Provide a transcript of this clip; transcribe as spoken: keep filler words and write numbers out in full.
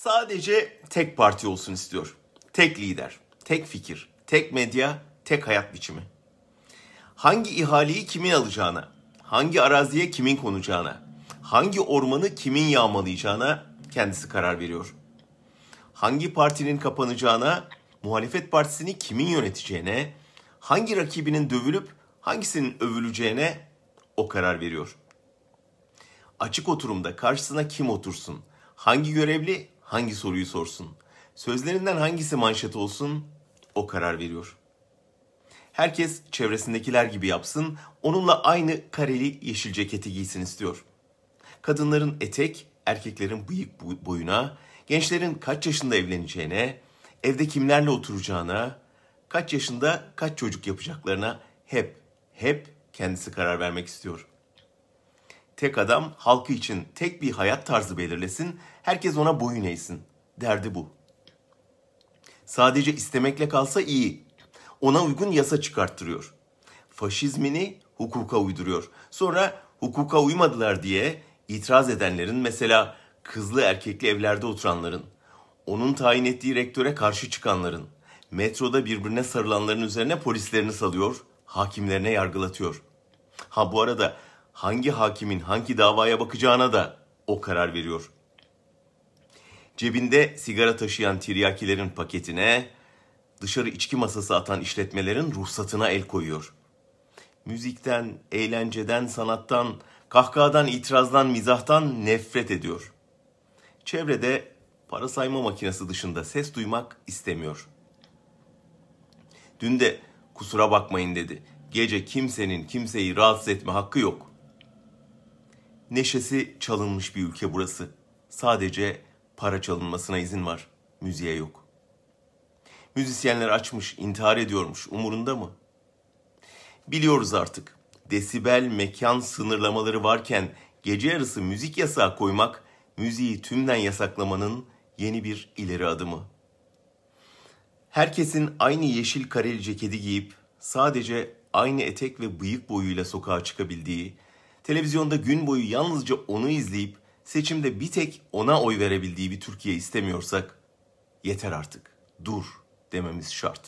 sadece tek parti olsun istiyor. Tek lider, tek fikir, tek medya, tek hayat biçimi. Hangi ihaleyi kimin alacağına, hangi araziye kimin konacağına, hangi ormanı kimin yağmalayacağına kendisi karar veriyor. Hangi partinin kapanacağına, muhalefet partisini kimin yöneteceğine, hangi rakibinin dövülüp hangisinin övüleceğine o karar veriyor. Açık oturumda karşısına kim otursun, hangi görevli hangi soruyu sorsun, sözlerinden hangisi manşet olsun o karar veriyor. Herkes çevresindekiler gibi yapsın, onunla aynı kareli yeşil ceketi giysin istiyor. Kadınların etek, erkeklerin bıyık boyuna, gençlerin kaç yaşında evleneceğine, evde kimlerle oturacağına, kaç yaşında kaç çocuk yapacaklarına hep, hep kendisi karar vermek istiyor. Tek adam halkı için tek bir hayat tarzı belirlesin, herkes ona boyun eğsin. Derdi bu. Sadece istemekle kalsa iyi. Ona uygun yasa çıkarttırıyor. Faşizmini hukuka uyduruyor. Sonra hukuka uymadılar diye itiraz edenlerin, mesela kızlı erkekli evlerde oturanların, onun tayin ettiği rektöre karşı çıkanların, metroda birbirine sarılanların üzerine polislerini salıyor, hakimlerine yargılatıyor. Ha bu arada hangi hakimin hangi davaya bakacağına da o karar veriyor. Cebinde sigara taşıyan tiryakilerin paketine, dışarı içki masası atan işletmelerin ruhsatına el koyuyor. Müzikten, eğlenceden, sanattan, kahkahadan, itirazdan, mizahtan nefret ediyor. Çevrede para sayma makinesi dışında ses duymak istemiyor. Dün de kusura bakmayın dedi. Gece kimsenin kimseyi rahatsız etme hakkı yok. Neşesi çalınmış bir ülke burası. Sadece para çalınmasına izin var. Müziğe yok. Müzisyenler açmış, intihar ediyormuş. Umurunda mı? Biliyoruz artık. Desibel mekan sınırlamaları varken gece yarısı müzik yasağı koymak, müziği tümden yasaklamanın yeni bir ileri adımı. Herkesin aynı yeşil kareli ceketi giyip sadece aynı etek ve bıyık boyuyla sokağa çıkabildiği, televizyonda gün boyu yalnızca onu izleyip seçimde bir tek ona oy verebildiği bir Türkiye istemiyorsak yeter artık, dur dememiz şart.